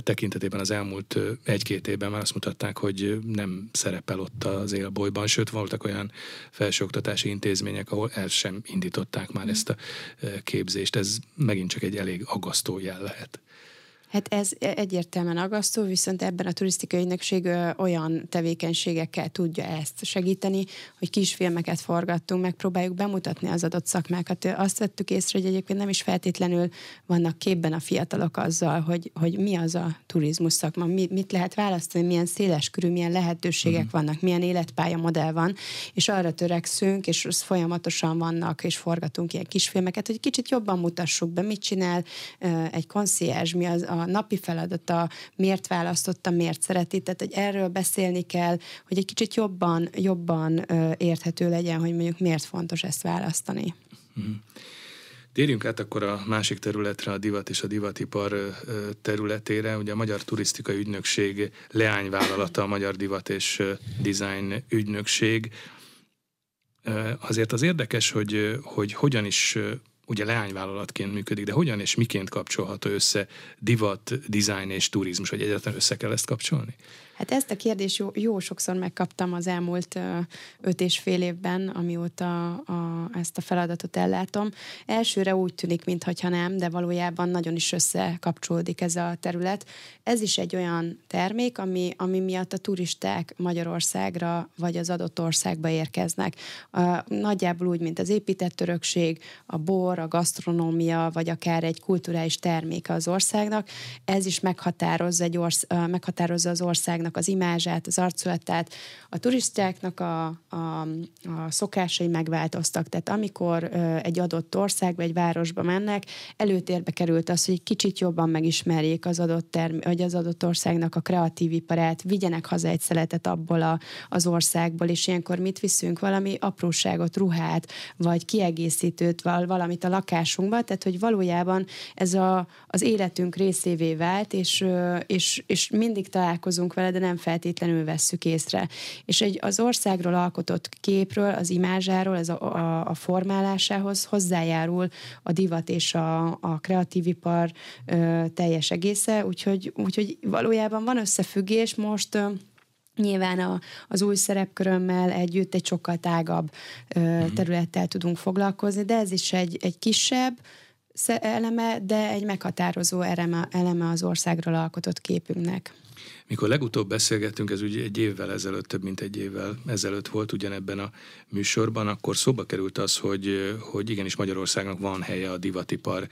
tekintetében az elmúlt egy-két évben már azt mutatták, hogy nem szerepel ott az élbolyban, sőt voltak olyan felsőoktatási intézmények, ahol el sem indították már ezt a képzést. Ez megint csak egy elég aggasztó jel lehet. Hát ez egyértelműen aggasztó, viszont ebben a turisztikai ügynökség olyan tevékenységekkel tudja ezt segíteni, hogy kisfilmeket forgattunk, megpróbáljuk bemutatni az adott szakmákat. Azt vettük észre, hogy egyébként nem is feltétlenül vannak képben a fiatalok azzal, hogy mi az a turizmus szakma, mit lehet választani, milyen széleskörű, milyen lehetőségek vannak, milyen életpályamodell van, és arra törekszünk, és folyamatosan vannak, és forgatunk ilyen kisfilmeket, hogy kicsit jobban mutassuk be, mit csinál egy konszierzs, mi az a napi feladata, miért választotta, miért szereti, tehát hogy erről beszélni kell, hogy egy kicsit jobban érthető legyen, hogy mondjuk miért fontos ezt választani. Térjünk át akkor a másik területre, a divat és a divatipar területére. Ugye a Magyar Turisztikai Ügynökség leányvállalata, a Magyar Divat és Dizájn Ügynökség. Azért az érdekes, hogy hogyan is ugye leányvállalatként működik, de hogyan és miként kapcsolható össze divat, dizájn és turizmus, vagy egyáltalán össze kell ezt kapcsolni? Hát ezt a kérdést jó sokszor megkaptam az elmúlt 5,5 évben, amióta ezt a feladatot ellátom. Elsőre úgy tűnik, mintha nem, de valójában nagyon is összekapcsolódik ez a terület. Ez is egy olyan termék, ami miatt a turisták Magyarországra vagy az adott országba érkeznek. Nagyjából úgy, mint az épített örökség, a bor, a gasztronómia, vagy akár egy kulturális terméke az országnak. Ez is meghatározza az ország az imázsát, az arculatát. A turistáknak a szokásai megváltoztak, tehát amikor egy adott országba, egy városba mennek, előtérbe került az, hogy kicsit jobban megismerjék az adott országnak a kreatív iparát, vigyenek haza egy szeletet abból az országból, és ilyenkor mit viszünk? Valami apróságot, ruhát, vagy kiegészítőt, valamit a lakásunkba, tehát hogy valójában ez az életünk részévé vált, és mindig találkozunk vele, de nem feltétlenül vesszük észre. És az országról alkotott képről, az imázsáról, a formálásához hozzájárul a divat és a kreatív ipar teljes egésze, úgyhogy valójában van összefüggés most. Nyilván az új szerepkörömmel együtt egy sokkal tágabb területtel tudunk foglalkozni, de ez is egy kisebb eleme, de egy meghatározó eleme az országról alkotott képünknek. Mikor legutóbb beszélgettünk, ez ugye több mint egy évvel ezelőtt volt ugyanebben a műsorban, akkor szóba került az, hogy igenis Magyarországnak van helye a divatipar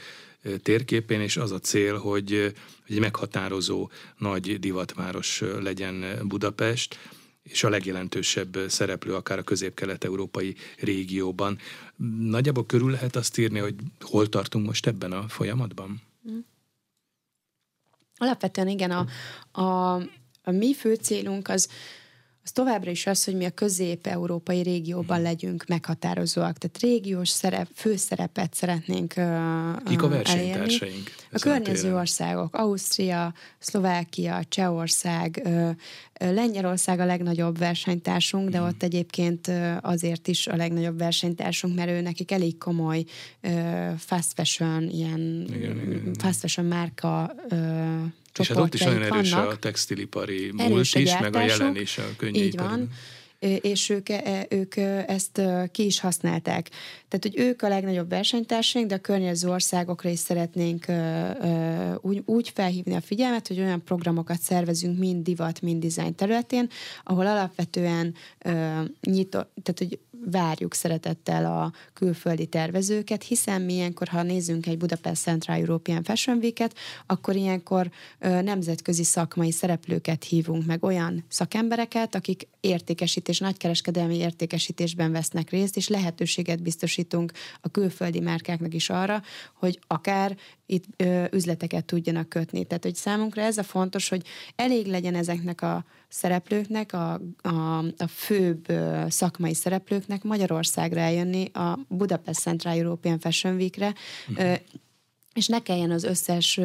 térképén, és az a cél, hogy egy meghatározó nagy divatváros legyen Budapest, és a legjelentősebb szereplő akár a közép-kelet-európai régióban. Nagyjából körül lehet azt írni, hogy hol tartunk most ebben a folyamatban? Alapvetően igen, a mi fő célunk az továbbra is az, hogy mi a közép-európai régióban legyünk meghatározóak. Tehát régiós főszerepet szeretnénk Kik a versenytársaink? A környező országok, Ausztria, Szlovákia, Csehország, Lengyelország a legnagyobb versenytársunk, de ott egyébként azért is a legnagyobb versenytársunk, mert nekik elég komoly fast fashion, ilyen fast fashion márka és hát ott is nagyon erős a textilipari múlt is, meg a jelen is a könnyűipari. Így van, és ők ezt ki is használták. Tehát, hogy ők a legnagyobb versenytársaink, de a környező országokra is szeretnénk úgy felhívni a figyelmet, hogy olyan programokat szervezünk mind divat, mind dizájn területén, ahol alapvetően tehát, hogy várjuk szeretettel a külföldi tervezőket, hiszen mi ilyenkor, ha nézzünk egy Budapest Central European Fashion Week-et, akkor ilyenkor nemzetközi szakmai szereplőket hívunk meg, olyan szakembereket, akik értékesítés, nagykereskedelmi értékesítésben vesznek részt, és lehetőséget biztosítunk a külföldi márkáknak is arra, hogy akár itt üzleteket tudjanak kötni. Tehát, hogy számunkra ez a fontos, hogy elég legyen ezeknek a szereplőknek, a főbb szakmai szereplőknek Magyarországra eljönni a Budapest Central European Fashion Week-re, és ne kelljen az összes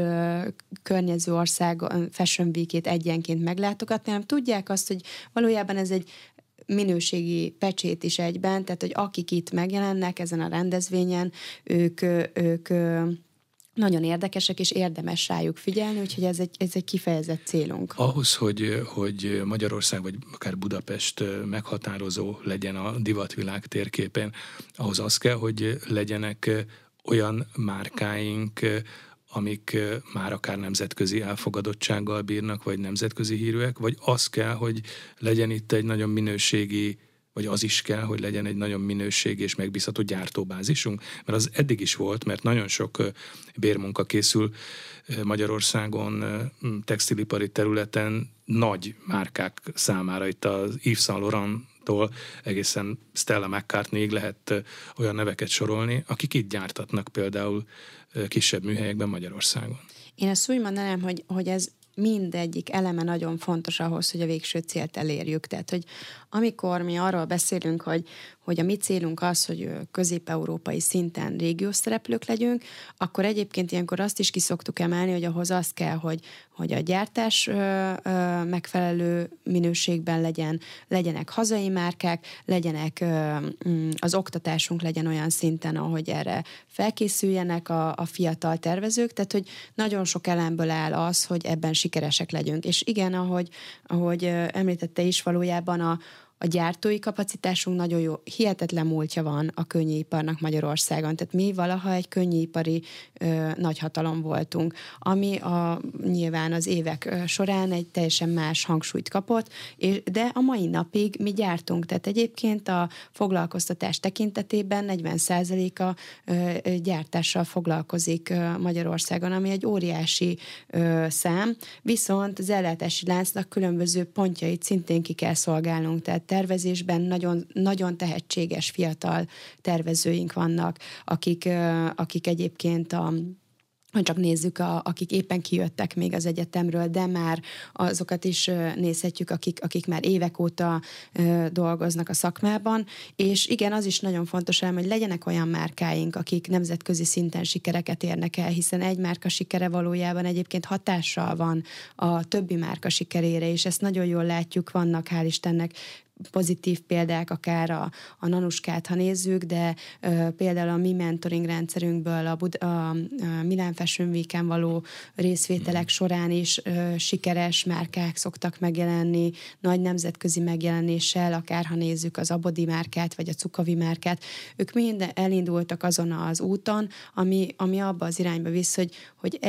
környező ország Fashion Week-ét egyenként meglátogatni, hanem tudják azt, hogy valójában ez egy minőségi pecsét is egyben, tehát, hogy akik itt megjelennek ezen a rendezvényen, ők nagyon érdekesek, és érdemes rájuk figyelni, úgyhogy ez egy kifejezett célunk. Ahhoz, hogy Magyarország, vagy akár Budapest meghatározó legyen a divatvilág térképén, ahhoz az kell, hogy legyenek olyan márkáink, amik már akár nemzetközi elfogadottsággal bírnak, vagy nemzetközi hírűek, vagy az kell, hogy legyen itt egy nagyon minőségi, vagy az is kell, hogy legyen egy nagyon minőségi és megbízható gyártóbázisunk, mert az eddig is volt, mert nagyon sok bérmunka készül Magyarországon, textilipari területen nagy márkák számára, itt az Yves Saint Laurent-tól egészen Stella McCartneyig lehet olyan neveket sorolni, akik itt gyártatnak például kisebb műhelyekben Magyarországon. Én ezt úgy mondanám, hogy ez mindegyik eleme nagyon fontos ahhoz, hogy a végső célt elérjük. Tehát, hogy amikor mi arról beszélünk, hogy a mi célunk az, hogy közép-európai szinten régiós szereplők legyünk, akkor egyébként ilyenkor azt is ki szoktuk emelni, hogy ahhoz az kell, hogy a gyártás megfelelő minőségben legyenek hazai márkák, legyenek az oktatásunk legyen olyan szinten, ahogy erre felkészüljenek a fiatal tervezők, tehát hogy nagyon sok elemből áll az, hogy ebben sikeresek legyünk. És igen, ahogy említette is, valójában a gyártói kapacitásunk nagyon jó, hihetetlen múltja van a könnyűiparnak Magyarországon. Tehát mi valaha egy könnyűipari nagyhatalom voltunk, ami nyilván az évek során egy teljesen más hangsúlyt kapott, de a mai napig mi gyártunk. Tehát egyébként a foglalkoztatás tekintetében 40%-a gyártással foglalkozik Magyarországon, ami egy óriási szám, viszont az ellátási láncnak különböző pontjait szintén ki kell szolgálnunk. Tehát tervezésben nagyon, nagyon tehetséges fiatal tervezőink vannak, akik egyébként csak nézzük, akik éppen kijöttek még az egyetemről, de már azokat is nézhetjük, akik már évek óta dolgoznak a szakmában, és igen, az is nagyon fontos elem, hogy legyenek olyan márkáink, akik nemzetközi szinten sikereket érnek el, hiszen egy márka sikere valójában egyébként hatással van a többi márka sikerére, és ezt nagyon jól látjuk, vannak hál' Istennek pozitív példák, akár a Nanuskát, ha nézzük, de például a mi mentoring rendszerünkből a Milán Fashion Week-en való részvételek során is sikeres márkák szoktak megjelenni, nagy nemzetközi megjelenéssel, akár ha nézzük az Abodi márkát, vagy a Cukavi márkát, ők mind elindultak azon az úton, ami abba az irányba visz, hogy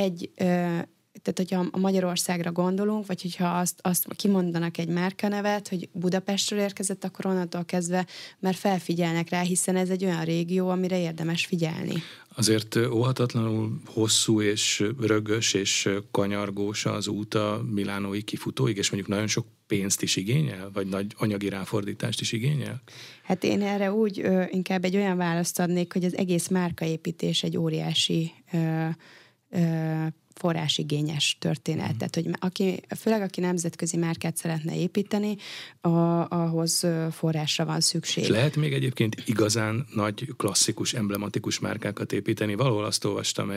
tehát, hogyha Magyarországra gondolunk, vagy hogyha azt kimondanak egy márkanevet, hogy Budapestről érkezett, akkor onnantól kezdve már felfigyelnek rá, hiszen ez egy olyan régió, amire érdemes figyelni. Azért óhatatlanul hosszú és rögös és kanyargós az út a milánói kifutóig, és mondjuk nagyon sok pénzt is igényel, vagy nagy anyagi ráfordítást is igényel? Hát én erre úgy inkább egy olyan választ adnék, hogy az egész márkaépítés egy óriási forrásigényes történet. Tehát, hogy főleg aki nemzetközi márkát szeretne építeni, ahhoz forrásra van szükség. És lehet még egyébként igazán nagy, klasszikus, emblematikus márkákat építeni. Valahol azt olvastam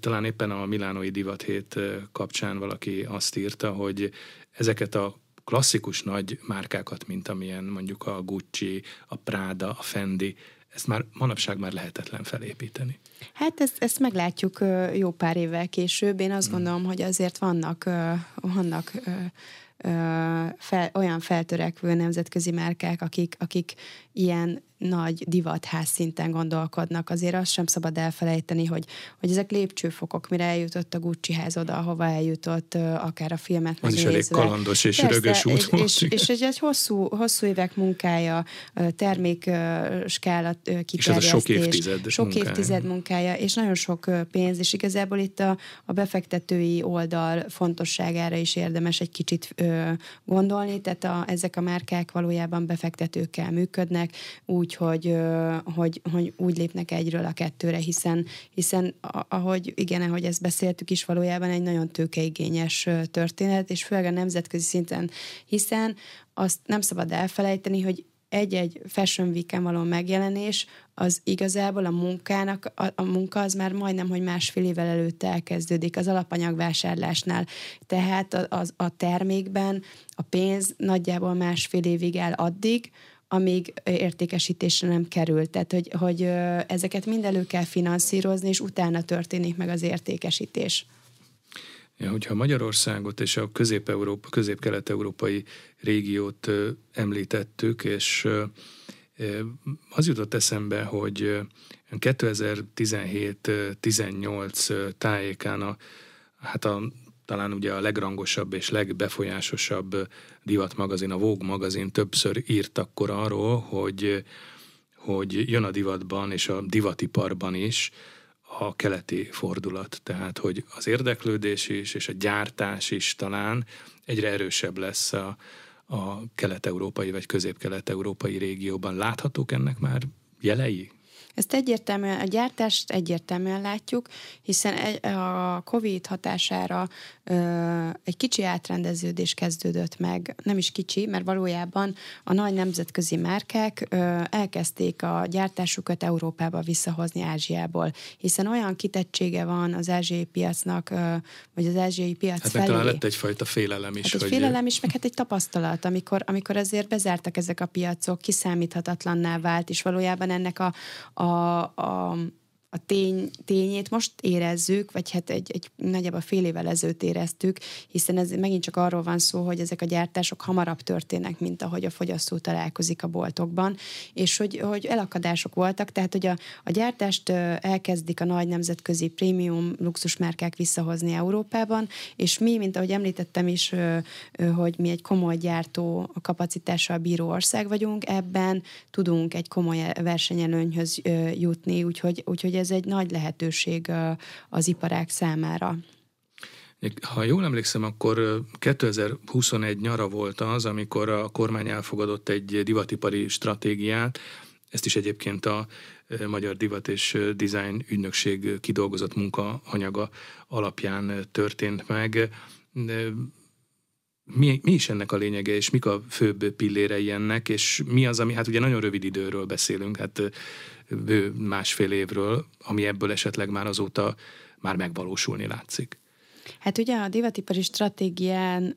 talán éppen a milánói divathét kapcsán valaki azt írta, hogy ezeket a klasszikus nagy márkákat, mint amilyen mondjuk a Gucci, a Prada, a Fendi, ezt már manapság már lehetetlen felépíteni. Hát ezt meglátjuk jó pár évvel később. Én azt gondolom, hogy azért vannak olyan feltörekvő nemzetközi márkák, akik ilyen nagy divatház szinten gondolkodnak. Azért azt sem szabad elfelejteni, hogy ezek lépcsőfokok, mire eljutott a Gucci ház oda, ahova eljutott akár a filmet. Az is elég kalandos és rögös út volt. És egy hosszú évek munkája, termékskála kiterjesztés. És ez a sok évtized munkája, és nagyon sok pénz, és igazából itt a befektetői oldal fontosságára is érdemes egy kicsit gondolni, tehát ezek a márkák valójában befektetőkkel működnek, úgyhogy úgy lépnek egyről a kettőre, hiszen ahogy ezt beszéltük is, valójában egy nagyon tőkeigényes történet, és főleg a nemzetközi szinten, hiszen azt nem szabad elfelejteni, hogy egy-egy Fashion Week-en való megjelenés, az igazából a munka az már majdnem, hogy másfél évvel előtte elkezdődik az alapanyagvásárlásnál. Tehát a termékben a pénz nagyjából másfél évig áll addig, amíg értékesítésre nem kerül. Tehát, hogy ezeket mind elő kell finanszírozni, és utána történik meg az értékesítés. Ja, hogyha Magyarországot és a közép-kelet-európai régiót említettük, és Az jutott eszembe, hogy 2017-18 tájékán talán ugye a legrangosabb és legbefolyásosabb divatmagazin, a Vogue magazin többször írt akkor arról, hogy jön a divatban és a divatiparban is a keleti fordulat. Tehát, hogy az érdeklődés is és a gyártás is talán egyre erősebb lesz a kelet-európai vagy közép-kelet-európai régióban. Láthatók ennek már jelei? Ezt egyértelműen, a gyártást egyértelműen látjuk, hiszen a COVID hatására egy kicsi átrendeződés kezdődött meg. Nem is kicsi, mert valójában a nagy nemzetközi márkák elkezdték a gyártásukat Európába visszahozni Ázsiából, hiszen olyan kitettsége van az ázsiai piacnak, vagy az ázsiai piac felé. Hát talán lett egyfajta félelem is. Hát egy félelem is, meg hát egy tapasztalat, amikor azért bezártak ezek a piacok, kiszámíthatatlanná vált, és valójában ennek a tényét most érezzük, vagy hát egy nagyjából fél évvel ezelőtt éreztük, hiszen ez megint csak arról van szó, hogy ezek a gyártások hamarabb történnek, mint ahogy a fogyasztó találkozik a boltokban, és hogy elakadások voltak, tehát hogy a gyártást elkezdik a nagy nemzetközi prémium luxusmárkák visszahozni Európában, és mi, mint ahogy említettem is, hogy mi egy komoly gyártó kapacitással bíró ország vagyunk, ebben tudunk egy komoly versenyelőnyhöz jutni, úgyhogy ez egy nagy lehetőség az iparák számára. Ha jól emlékszem, akkor 2021 nyara volt az, amikor a kormány elfogadott egy divatipari stratégiát, ezt is egyébként a Magyar Divat és Dizájn Ügynökség kidolgozott munkaanyaga alapján történt meg. Mi is ennek a lényege, és mik a főbb pillérei ennek, és mi az, ami, hát ugye nagyon rövid időről beszélünk, hát bő másfél évről, ami ebből esetleg már azóta már megvalósulni látszik. Hát ugye a divatipari stratégián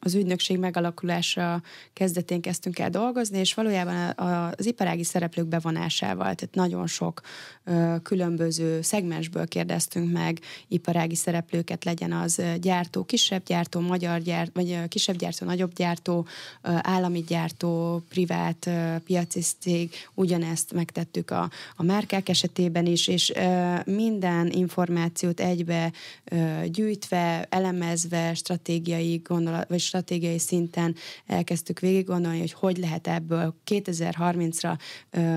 az ügynökség megalakulása kezdetén kezdtünk el dolgozni, és valójában az iparági szereplők bevonásával, tehát nagyon sok különböző szegmensből kérdeztünk meg iparági szereplőket, legyen az gyártó, kisebb gyártó, magyar gyártó, vagy kisebb gyártó, nagyobb gyártó, állami gyártó, privát piaci cég, ugyanezt megtettük a márkák esetében is, és minden információt egybe gyűjtve, elemezve, stratégiai gondolat, vagy stratégiai szinten elkezdtük végig gondolni, hogy lehet ebből 2030-ra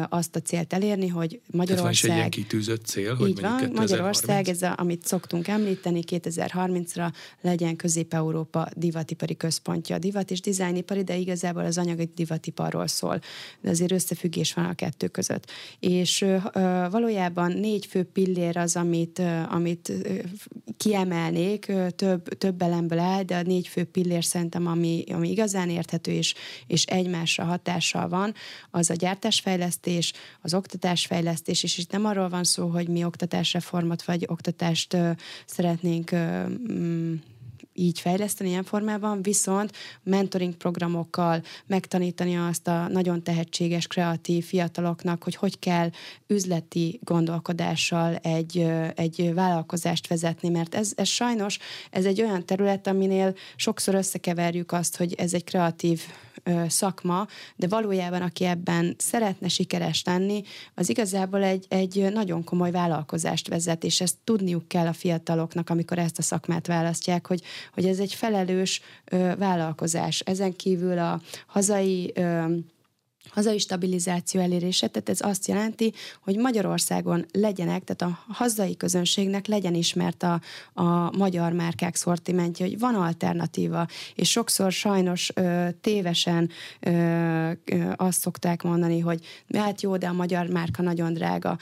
azt a célt elérni, hogy Magyarország... Tehát van egy kitűzött cél, hogy mondjuk 2030. Magyarország, ez amit szoktunk említeni, 2030-ra legyen Közép-Európa divatipari központja. A divat és dizájnipari, de igazából az anyagi divatiparról szól. De azért összefüggés van a kettő között. És valójában 4 fő pillér az, amit kiemelnék, több elemből áll, de a 4 fő pillér szerintem, ami igazán érthető és egymásra hatással van, az a gyártásfejlesztés, az oktatásfejlesztés, és itt nem arról van szó, hogy mi oktatásreformot vagy oktatást szeretnénk így fejleszteni ilyen formában, viszont mentoring programokkal megtanítani azt a nagyon tehetséges, kreatív fiataloknak, hogy kell üzleti gondolkodással egy vállalkozást vezetni, mert ez sajnos ez egy olyan terület, aminél sokszor összekeverjük azt, hogy ez egy kreatív szakma, de valójában aki ebben szeretne sikeres lenni, az igazából egy nagyon komoly vállalkozást vezet, és ezt tudniuk kell a fiataloknak, amikor ezt a szakmát választják, hogy ez egy felelős vállalkozás. Ezen kívül a hazai stabilizáció elérése, tehát ez azt jelenti, hogy Magyarországon legyenek, tehát a hazai közönségnek legyen ismert a magyar márkák szortimentje, hogy van alternatíva, és sokszor sajnos tévesen azt szokták mondani, hogy hát jó, de a magyar márka nagyon drága.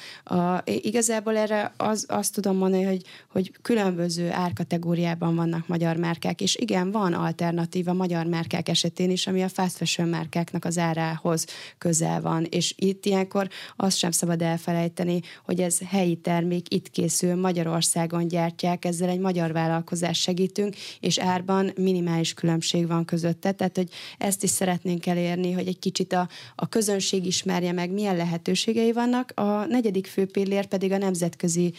Igazából erre azt tudom mondani, hogy különböző árkategóriában vannak magyar márkák, és igen, van alternatíva magyar márkák esetén is, ami a fast fashion márkáknak az árához közel van, és itt ilyenkor azt sem szabad elfelejteni, hogy ez helyi termék, itt készül, Magyarországon gyártják, ezzel egy magyar vállalkozást segítünk, és árban minimális különbség van közötte, tehát hogy ezt is szeretnénk elérni, hogy egy kicsit a közönség ismerje meg, milyen lehetőségei vannak. A 4. fő pillér pedig a nemzetközi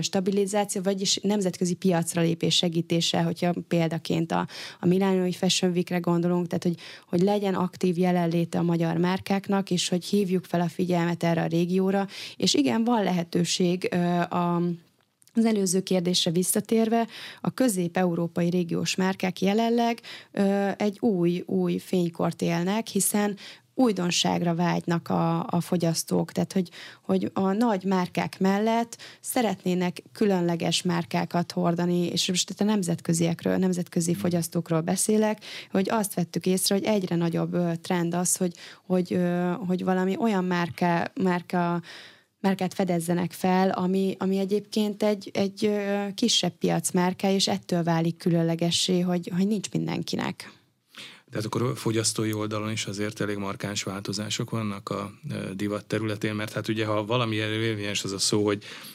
stabilizáció, vagyis nemzetközi piacra lépés segítése, hogyha példaként a Milánói Fashion Weekre gondolunk, tehát hogy legyen aktív jelenléte a magyar márkáknak, és hogy hívjuk fel a figyelmet erre a régióra, és igen, van lehetőség az előző kérdésre visszatérve, a közép-európai régiós márkák jelenleg egy új fénykort élnek, hiszen újdonságra vágynak a fogyasztók, tehát hogy a nagy márkák mellett szeretnének különleges márkákat hordani, és most itt a nemzetköziekről, nemzetközi fogyasztókról beszélek, hogy azt vettük észre, hogy egyre nagyobb trend az, hogy valami olyan márkát fedezzenek fel, ami egyébként egy kisebb piacmárka, és ettől válik különlegessé, hogy nincs mindenkinek. Tehát akkor a fogyasztói oldalon is azért elég markáns változások vannak a divat területén, mert hát ugye ha valami érvényes az a szó,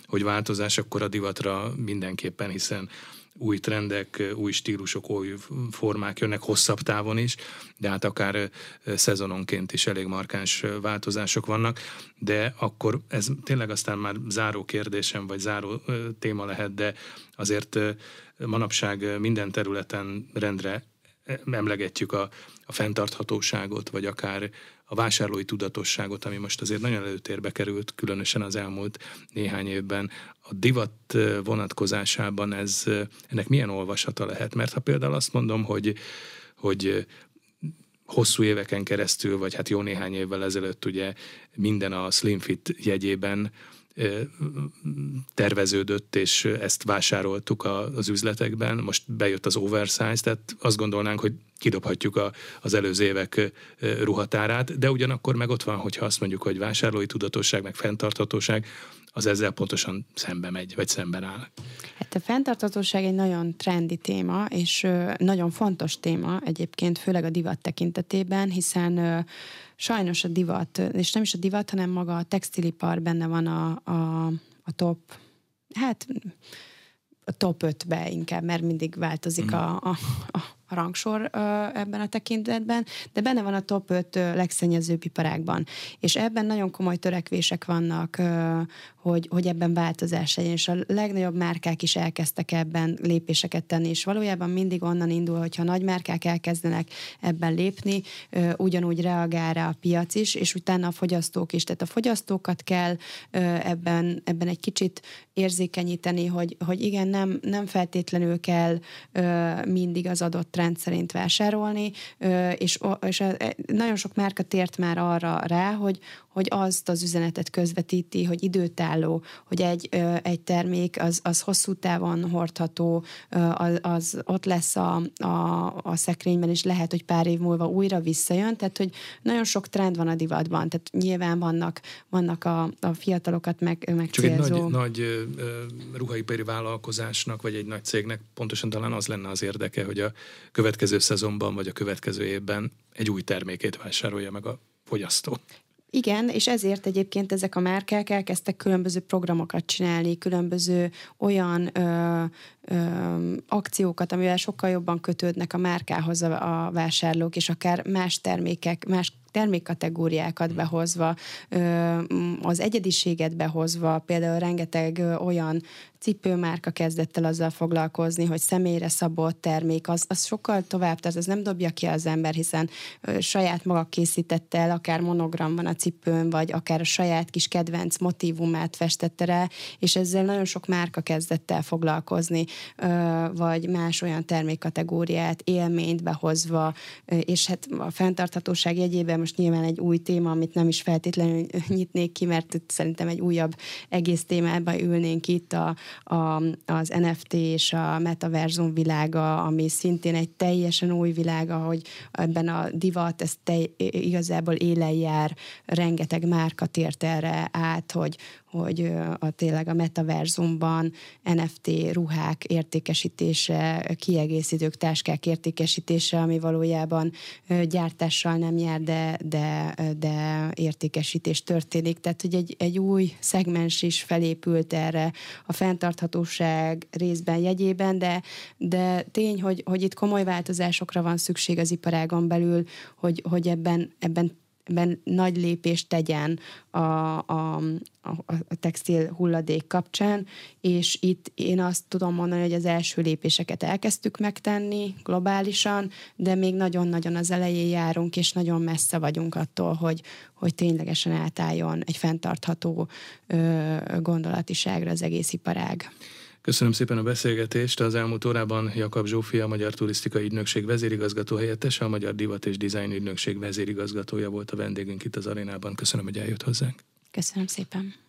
hogy változás, akkor a divatra mindenképpen, hiszen új trendek, új stílusok, új formák jönnek hosszabb távon is, de hát akár szezononként is elég markáns változások vannak, de akkor ez tényleg aztán már záró kérdésem, vagy záró téma lehet, de azért manapság minden területen rendre emlegetjük a fenntarthatóságot, vagy akár a vásárlói tudatosságot, ami most azért nagyon előtérbe került, különösen az elmúlt néhány évben. A divat vonatkozásában ennek milyen olvasata lehet? Mert ha például azt mondom, hogy hosszú éveken keresztül, vagy hát jó néhány évvel ezelőtt ugye minden a Slim Fit jegyében terveződött, és ezt vásároltuk az üzletekben. Most bejött az oversize, tehát azt gondolnánk, hogy kidobhatjuk az előző évek ruhatárát, de ugyanakkor meg ott van, hogyha azt mondjuk, hogy vásárlói tudatosság, meg fenntarthatóság, az ezzel pontosan szembe megy, vagy szemben áll. Hát a fenntarthatóság egy nagyon trendi téma, és nagyon fontos téma egyébként, főleg a divat tekintetében, hiszen sajnos a divat, és nem is a divat, hanem maga a textilipar benne van a top, hát a top 5-be inkább, mert mindig változik a rangsor ebben a tekintetben, de benne van a top 5 legszennyezőbb iparágban. És ebben nagyon komoly törekvések vannak, hogy ebben változás legyen, és a legnagyobb márkák is elkezdtek ebben lépéseket tenni, és valójában mindig onnan indul, hogyha nagy márkák elkezdenek ebben lépni, ugyanúgy reagál rá a piac is, és utána a fogyasztók is. Tehát a fogyasztókat kell ebben egy kicsit érzékenyíteni, hogy igen, nem feltétlenül kell mindig az adott trend szerint vásárolni, és nagyon sok márka tért már arra rá, hogy azt az üzenetet közvetíti, hogy időtálló, hogy egy termék az hosszú távon hordható, az ott lesz a szekrényben, és lehet, hogy pár év múlva újra visszajön, tehát hogy nagyon sok trend van a divatban, tehát nyilván vannak a fiatalokat megcélzó. Csak egy nagy ruhaipari vállalkozásnak, vagy egy nagy cégnek pontosan talán az lenne az érdeke, hogy a következő szezonban, vagy a következő évben egy új termékét vásárolja meg a fogyasztó. Igen, és ezért egyébként ezek a márkák elkezdtek különböző programokat csinálni, különböző olyan akciókat, amivel sokkal jobban kötődnek a márkához a vásárlók, és akár más termékek, más termékkategóriákat behozva, az egyediséget behozva, például rengeteg olyan cipőmárka kezdett el azzal foglalkozni, hogy személyre szabott termék, az sokkal tovább, tehát ez nem dobja ki az ember, hiszen saját maga készítette el, akár monogram van a cipőn, vagy akár a saját kis kedvenc motívumát festette rá, és ezzel nagyon sok márka kezdett el foglalkozni, vagy más olyan termékkategóriát, élményt behozva, és hát a fenntarthatóság jegyében most nyilván egy új téma, amit nem is feltétlenül nyitnék ki, mert szerintem egy újabb egész témában ülnénk itt, az NFT és a metaverzum világa, ami szintén egy teljesen új világa, hogy ebben a divat, ez igazából élen jár, rengeteg márka tért erre át, hogy tényleg a metaverzumban NFT ruhák értékesítése, kiegészítők, táskák értékesítése, ami valójában gyártással nem jár, de értékesítés történik. Tehát, hogy egy új szegmens is felépült erre a fenntarthatóság részben, jegyében, de tény, hogy itt komoly változásokra van szükség az iparágon belül, hogy ebben nagy lépést tegyen a textil hulladék kapcsán, és itt én azt tudom mondani, hogy az első lépéseket elkezdtük megtenni globálisan, de még nagyon-nagyon az elején járunk, és nagyon messze vagyunk attól, hogy ténylegesen átálljon egy fenntartható gondolatiságra az egész iparág. Köszönöm szépen a beszélgetést. Az elmúlt órában Jakab Zsófia, a Magyar Turisztikai Ügynökség vezérigazgató helyettese, a Magyar Divat és Dizájn Ügynökség vezérigazgatója volt a vendégünk itt az Arénában. Köszönöm, hogy eljött hozzánk. Köszönöm szépen.